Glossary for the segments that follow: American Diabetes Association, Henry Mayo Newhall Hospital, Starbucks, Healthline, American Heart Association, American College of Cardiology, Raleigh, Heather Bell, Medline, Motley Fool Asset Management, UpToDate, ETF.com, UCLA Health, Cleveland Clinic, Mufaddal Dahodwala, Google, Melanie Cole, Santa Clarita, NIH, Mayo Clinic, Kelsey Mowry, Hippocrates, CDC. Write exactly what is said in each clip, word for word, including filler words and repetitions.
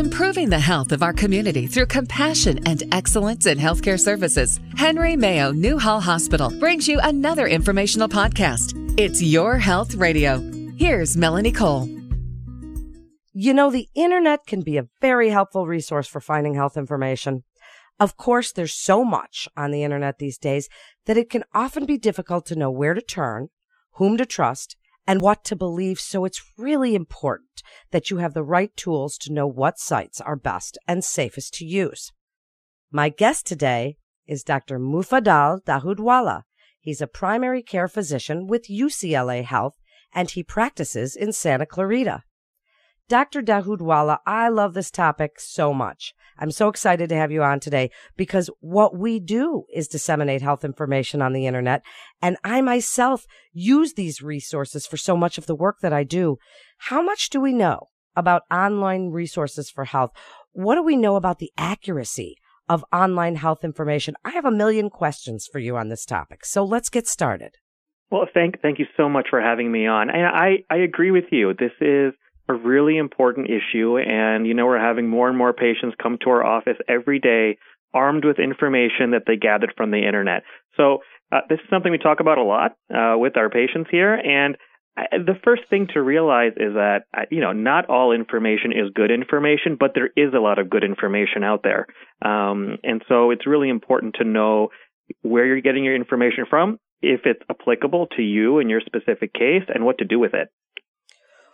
Improving the health of our community through compassion and excellence in healthcare services, Henry Mayo Newhall Hospital brings you another informational podcast. It's Your Health Radio. Here's Melanie Cole. You know, the internet can be a very helpful resource for finding health information. Of course, there's so much on the internet these days that it can often be difficult to know where to turn, whom to trust, and what to believe, so it's really important that you have the right tools to know what sites are best and safest to use. My guest today is Doctor Mufaddal Dahodwala. He's a primary care physician with U C L A Health, and he practices in Santa Clarita. Doctor Dahodwala, I love this topic so much. I'm so excited to have you on today because what we do is disseminate health information on the internet, and I myself use these resources for so much of the work that I do. How much do we know about online resources for health? What do we know about the accuracy of online health information? I have a million questions for you on this topic, so let's get started. Well, thank thank you so much for having me on. And I, I agree with you. This is a really important issue. And, you know, we're having more and more patients come to our office every day armed with information that they gathered from the internet. So uh, this is something we talk about a lot uh, with our patients here. And I, the first thing to realize is that, you know, not all information is good information, but there is a lot of good information out there. Um, and so it's really important to know where you're getting your information from, if it's applicable to you and your specific case, and what to do with it.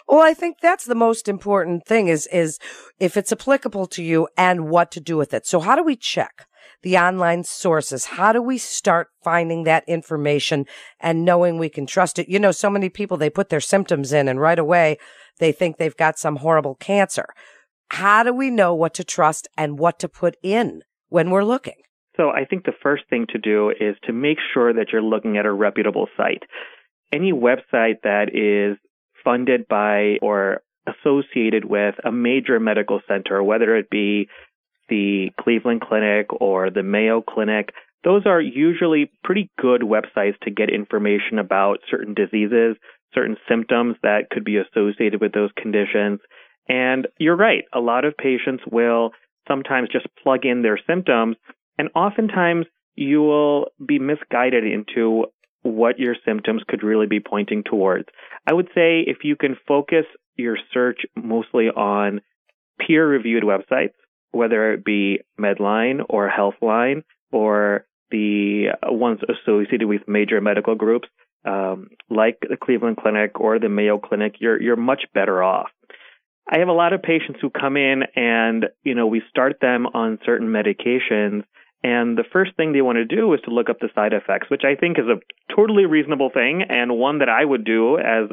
Well, I think that's the most important thing is, is if it's applicable to you and what to do with it. So how do we check the online sources? How do we start finding that information and knowing we can trust it? You know, so many people, they put their symptoms in and right away they think they've got some horrible cancer. How do we know what to trust and what to put in when we're looking? So I think the first thing to do is to make sure that you're looking at a reputable site. Any website that is funded by or associated with a major medical center, whether it be the Cleveland Clinic or the Mayo Clinic, those are usually pretty good websites to get information about certain diseases, certain symptoms that could be associated with those conditions. And you're right, a lot of patients will sometimes just plug in their symptoms, and oftentimes you will be misguided into what your symptoms could really be pointing towards. I would say if you can focus your search mostly on peer-reviewed websites, whether it be Medline or Healthline or the ones associated with major medical groups um, like the Cleveland Clinic or the Mayo Clinic, you're you're much better off. I have a lot of patients who come in and, you know, we start them on certain medications, and the first thing they want to do is to look up the side effects, which I think is a totally reasonable thing and one that I would do as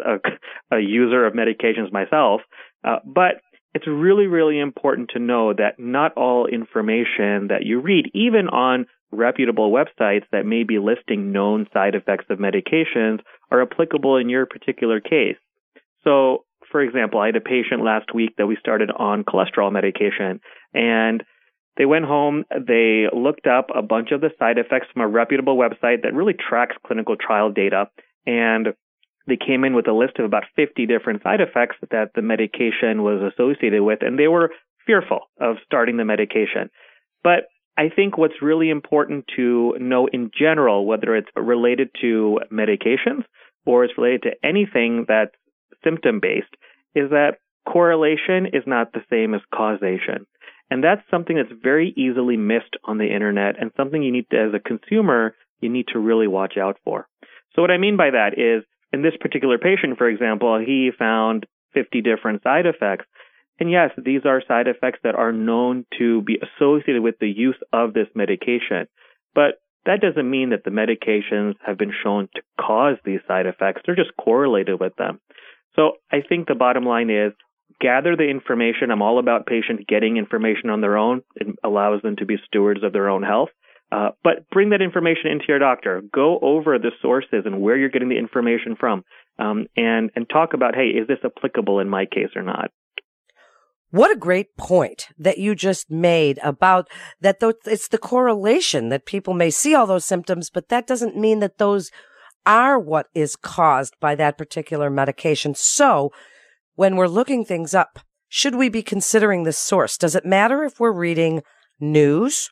a, a user of medications myself. Uh, but it's really, really important to know that not all information that you read, even on reputable websites that may be listing known side effects of medications, are applicable in your particular case. So, for example, I had a patient last week that we started on cholesterol medication, and they went home, they looked up a bunch of the side effects from a reputable website that really tracks clinical trial data, and they came in with a list of about fifty different side effects that the medication was associated with, and they were fearful of starting the medication. But I think what's really important to know in general, whether it's related to medications or it's related to anything that's symptom-based, is that correlation is not the same as causation. And that's something that's very easily missed on the internet and something you need to, as a consumer, you need to really watch out for. So what I mean by that is, in this particular patient, for example, he found fifty different side effects. And yes, these are side effects that are known to be associated with the use of this medication. But that doesn't mean that the medications have been shown to cause these side effects. They're just correlated with them. So I think the bottom line is, gather the information. I'm all about patients getting information on their own. It allows them to be stewards of their own health. Uh, but bring that information into your doctor. Go over the sources and where you're getting the information from, um, and, and talk about, hey, is this applicable in my case or not? What a great point that you just made about that. Though it's the correlation that people may see all those symptoms, but that doesn't mean that those are what is caused by that particular medication. So when we're looking things up, should we be considering this source? Does it matter if we're reading news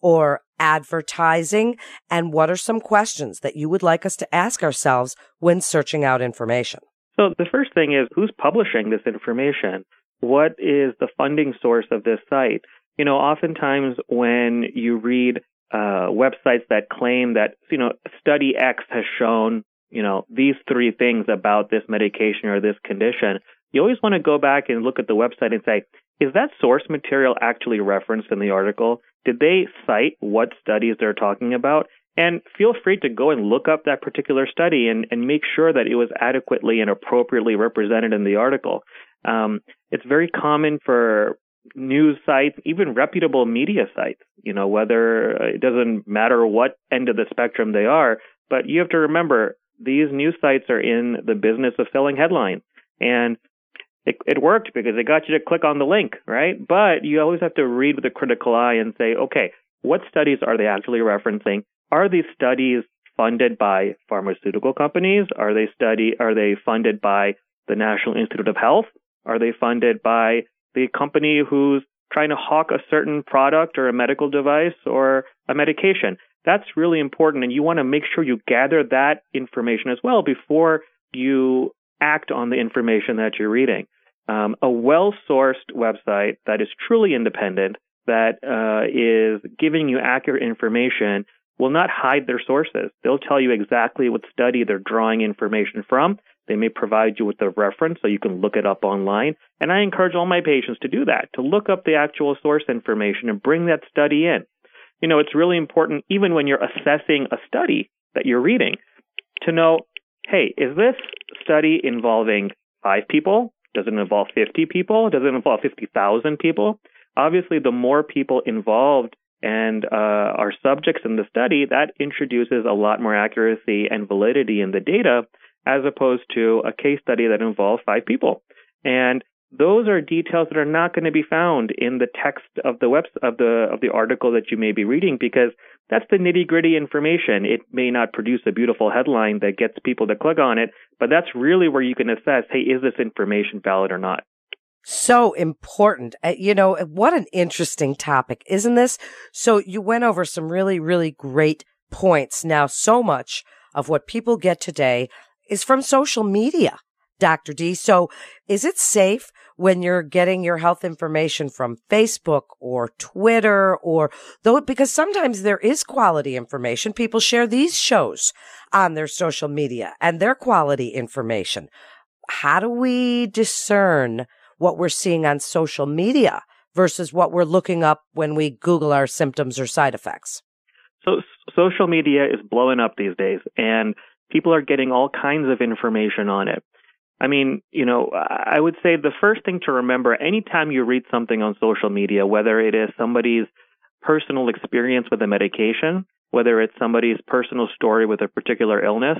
or advertising? And what are some questions that you would like us to ask ourselves when searching out information? So the first thing is, who's publishing this information? What is the funding source of this site? You know, oftentimes when you read uh, websites that claim that, you know, study X has shown, you know, these three things about this medication or this condition, you always want to go back and look at the website and say, is that source material actually referenced in the article? Did they cite what studies they're talking about? And feel free to go and look up that particular study and, and make sure that it was adequately and appropriately represented in the article. Um, it's very common for news sites, even reputable media sites, you know, whether it doesn't matter what end of the spectrum they are, but you have to remember these news sites are in the business of selling headlines. And It, it worked because it got you to click on the link, right? But you always have to read with a critical eye and say, okay, what studies are they actually referencing? Are these studies funded by pharmaceutical companies? Are they study? Are they funded by the National Institute of Health? Are they funded by the company who's trying to hawk a certain product or a medical device or a medication? That's really important, and you want to make sure you gather that information as well before you act on the information that you're reading. Um, a well-sourced website that is truly independent, that uh, is giving you accurate information, will not hide their sources. They'll tell you exactly what study they're drawing information from. They may provide you with a reference so you can look it up online. And I encourage all my patients to do that, to look up the actual source information and bring that study in. You know, it's really important, even when you're assessing a study that you're reading, to know, hey, is this study involving five people? Does it involve fifty people? Does it involve fifty thousand people? Obviously, the more people involved and uh, are subjects in the study, that introduces a lot more accuracy and validity in the data as opposed to a case study that involves five people. And those are details that are not going to be found in the text of the web of the of the article that you may be reading, because that's the nitty-gritty information. It may not produce a beautiful headline that gets people to click on it, but that's really where you can assess, hey, is this information valid or not? So important. Uh, you know, what an interesting topic, isn't this? So you went over some really, really great points. Now, so much of what people get today is from social media, Doctor D. So is it safe when you're getting your health information from Facebook or Twitter or though, because sometimes there is quality information. People share these shows on their social media and their quality information. How do we discern what we're seeing on social media versus what we're looking up when we Google our symptoms or side effects? So social media is blowing up these days and people are getting all kinds of information on it. I mean, you know, I would say the first thing to remember anytime you read something on social media, whether it is somebody's personal experience with a medication, whether it's somebody's personal story with a particular illness,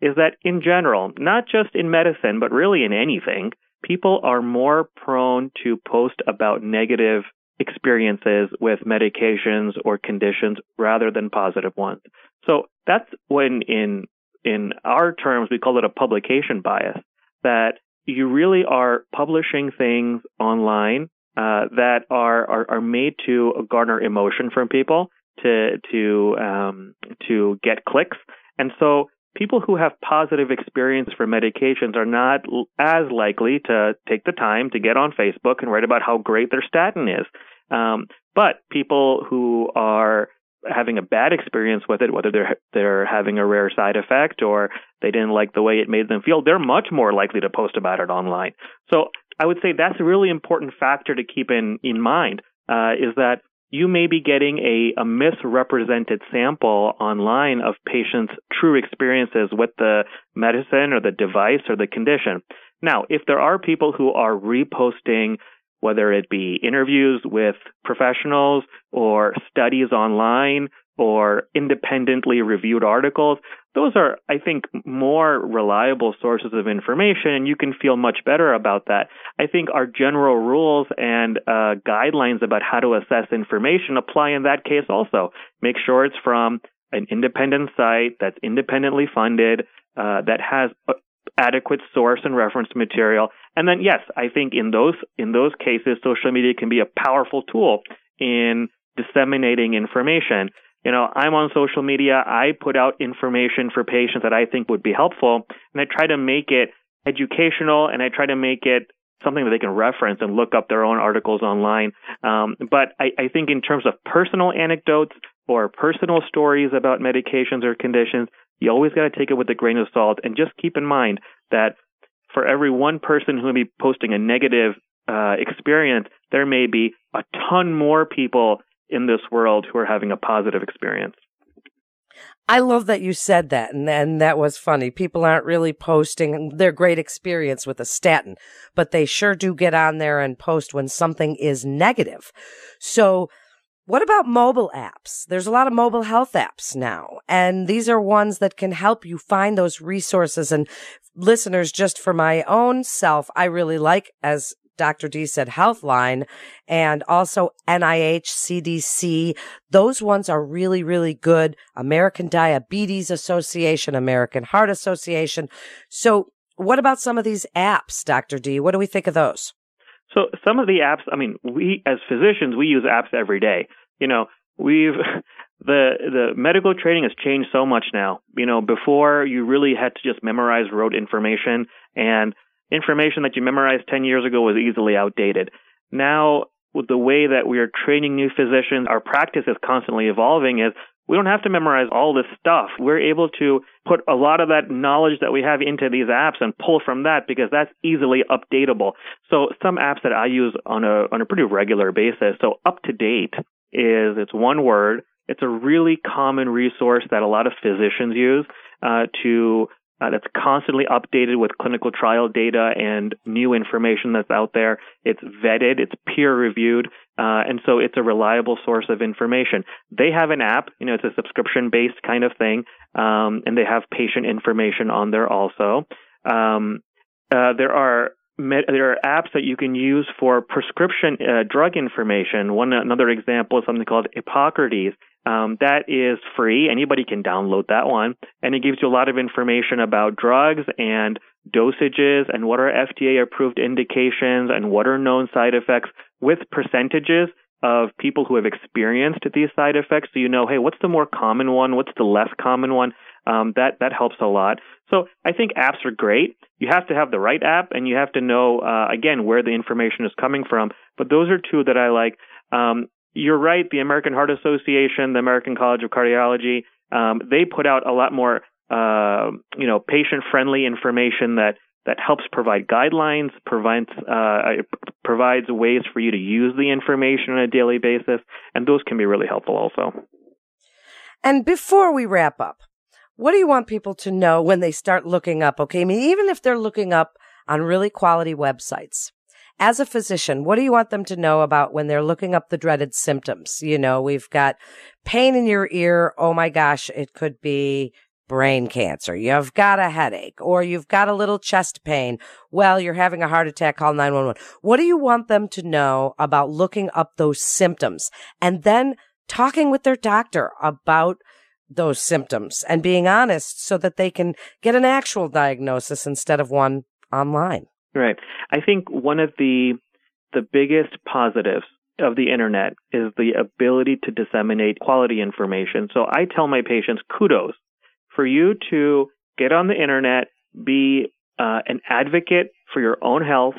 is that in general, not just in medicine, but really in anything, people are more prone to post about negative experiences with medications or conditions rather than positive ones. So that's when in in our terms, we call it a publication bias. That you really are publishing things online uh, that are, are are made to garner emotion from people, to to um, to get clicks, and so people who have positive experience for medications are not l- as likely to take the time to get on Facebook and write about how great their statin is. Um, but people who are having a bad experience with it, whether they're they're having a rare side effect or they didn't like the way it made them feel, they're much more likely to post about it online. So I would say that's a really important factor to keep in, in mind, uh, is that you may be getting a, a misrepresented sample online of patients' true experiences with the medicine or the device or the condition. Now, if there are people who are reposting whether it be interviews with professionals or studies online or independently reviewed articles, those are, I think, more reliable sources of information, and you can feel much better about that. I think our general rules and uh, guidelines about how to assess information apply in that case also. Make sure it's from an independent site that's independently funded, uh, that has a adequate source and reference material, And then, yes, I think in those in those cases, social media can be a powerful tool in disseminating information. You know, I'm on social media. I put out information for patients that I think would be helpful, and I try to make it educational, and I try to make it something that they can reference and look up their own articles online. Um, but I, I think in terms of personal anecdotes or personal stories about medications or conditions, you always got to take it with a grain of salt, and just keep in mind that for every one person who may be posting a negative uh, experience, there may be a ton more people in this world who are having a positive experience. I love that you said that, and, and that was funny. People aren't really posting their great experience with a statin, but they sure do get on there and post when something is negative. So what about mobile apps? There's a lot of mobile health apps now, and these are ones that can help you find those resources. And listeners, just for my own self, I really like, as Doctor D said, Healthline, and also N I H, C D C. Those ones are really, really good. American Diabetes Association, American Heart Association. So what about some of these apps, Doctor D? What do we think of those? So some of the apps, I mean, we as physicians, we use apps every day. You know, we've... The the medical training has changed so much now. You know, before you really had to just memorize rote information, and information that you memorized ten years ago was easily outdated. Now, with the way that we are training new physicians, our practice is constantly evolving, is we don't have to memorize all this stuff. We're able to put a lot of that knowledge that we have into these apps and pull from that, because that's easily updatable. So some apps that I use on a on a pretty regular basis. So UpToDate is, it's one word. It's a really common resource that a lot of physicians use uh, to uh, that's constantly updated with clinical trial data and new information that's out there. It's vetted, it's peer-reviewed, uh, and so it's a reliable source of information. They have an app, you know, it's a subscription-based kind of thing, um, and they have patient information on there also. Um, uh, there are There are apps that you can use for prescription uh, drug information. One another example is something called Hippocrates. Um, that is free. Anybody can download that one. And it gives you a lot of information about drugs and dosages and what are F D A-approved indications and what are known side effects with percentages of people who have experienced these side effects. So you know, hey, what's the more common one? What's the less common one? Um, that, that helps a lot. So I think apps are great. You have to have the right app, and you have to know, uh, again, where the information is coming from. But those are two that I like. Um, you're right. The American Heart Association, the American College of Cardiology, um, they put out a lot more, uh, you know, patient-friendly information that, that helps provide guidelines, provides, uh, provides ways for you to use the information on a daily basis. And those can be really helpful also. And before we wrap up, what do you want people to know when they start looking up? Okay, I mean, even if they're looking up on really quality websites, as a physician, what do you want them to know about when they're looking up the dreaded symptoms? You know, we've got pain in your ear. Oh my gosh, it could be brain cancer. You've got a headache, or you've got a little chest pain. Well, you're having a heart attack. Call nine one one. What do you want them to know about looking up those symptoms, and then talking with their doctor about those symptoms and being honest so that they can get an actual diagnosis instead of one online? Right. I think one of the the biggest positives of the internet is the ability to disseminate quality information. So I tell my patients, kudos for you to get on the internet, be uh, an advocate for your own health,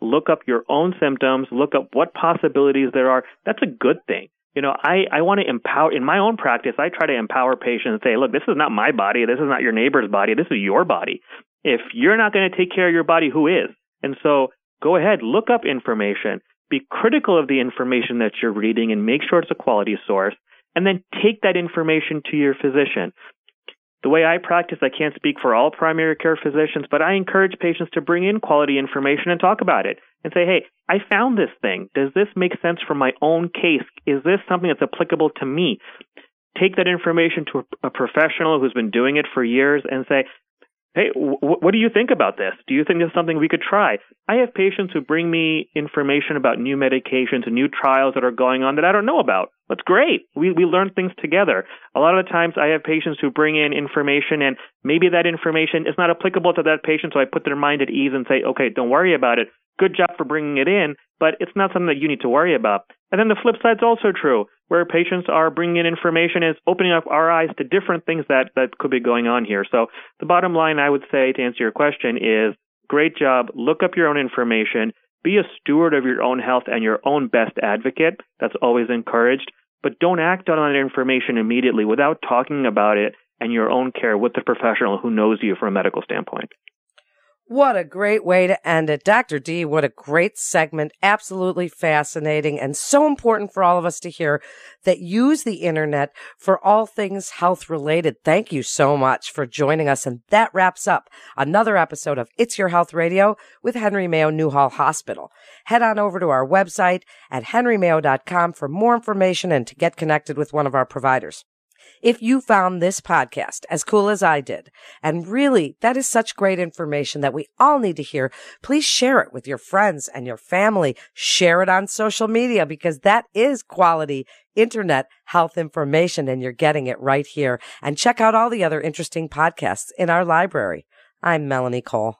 look up your own symptoms, look up what possibilities there are. That's a good thing. You know, I, I want to empower, in my own practice, I try to empower patients and say, look, this is not my body. This is not your neighbor's body. This is your body. If you're not going to take care of your body, who is? And so go ahead, look up information, be critical of the information that you're reading, and make sure it's a quality source, and then take that information to your physician. The way I practice, I can't speak for all primary care physicians, but I encourage patients to bring in quality information and talk about it and say, hey, I found this thing. Does this make sense for my own case? Is this something that's applicable to me? Take that information to a professional who's been doing it for years and say, hey, w- what do you think about this? Do you think this is something we could try? I have patients who bring me information about new medications and new trials that are going on that I don't know about. That's great. We we learn things together. A lot of the times I have patients who bring in information and maybe that information is not applicable to that patient, so I put their mind at ease and say, okay, don't worry about it. Good job for bringing it in, but it's not something that you need to worry about. And then the flip side's also true, where patients are bringing in information and it's opening up our eyes to different things that, that could be going on here. So the bottom line, I would say, to answer your question is, great job. Look up your own information. Be a steward of your own health and your own best advocate. That's always encouraged. But don't act on that information immediately without talking about it and your own care with the professional who knows you from a medical standpoint. What a great way to end it. Doctor D, what a great segment. Absolutely fascinating and so important for all of us to hear that use the internet for all things health related. Thank you so much for joining us. And that wraps up another episode of It's Your Health Radio with Henry Mayo Newhall Hospital. Head on over to our website at henry mayo dot com for more information and to get connected with one of our providers. If you found this podcast as cool as I did, and really that is such great information that we all need to hear, please share it with your friends and your family. Share it on social media because that is quality internet health information and you're getting it right here. And check out all the other interesting podcasts in our library. I'm Melanie Cole.